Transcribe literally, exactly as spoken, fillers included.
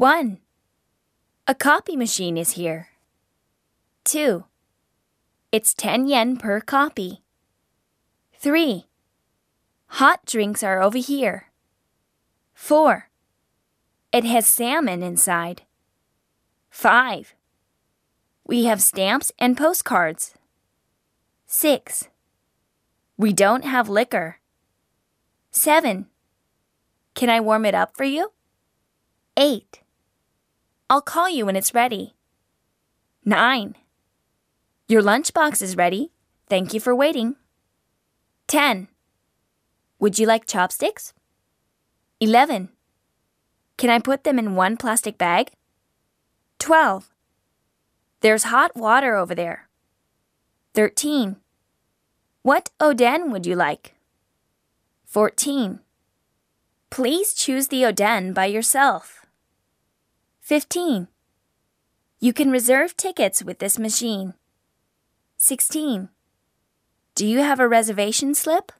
one. A copy machine is here. two. It's ten yen per copy. three. Hot drinks are over here. four. It has salmon inside. five. We have stamps and postcards. six. We don't have liquor. seven. Can I warm it up for you? eight. I'll call you when it's ready. nine. Your lunchbox is ready. Thank you for waiting. ten. Would you like chopsticks? eleven. Can I put them in one plastic bag? twelve. There's hot water over there. thirteen. What oden would you like? fourteen. Please choose the oden by yourself. fifteen. You can reserve tickets with this machine. sixteen. Do you have a reservation slip?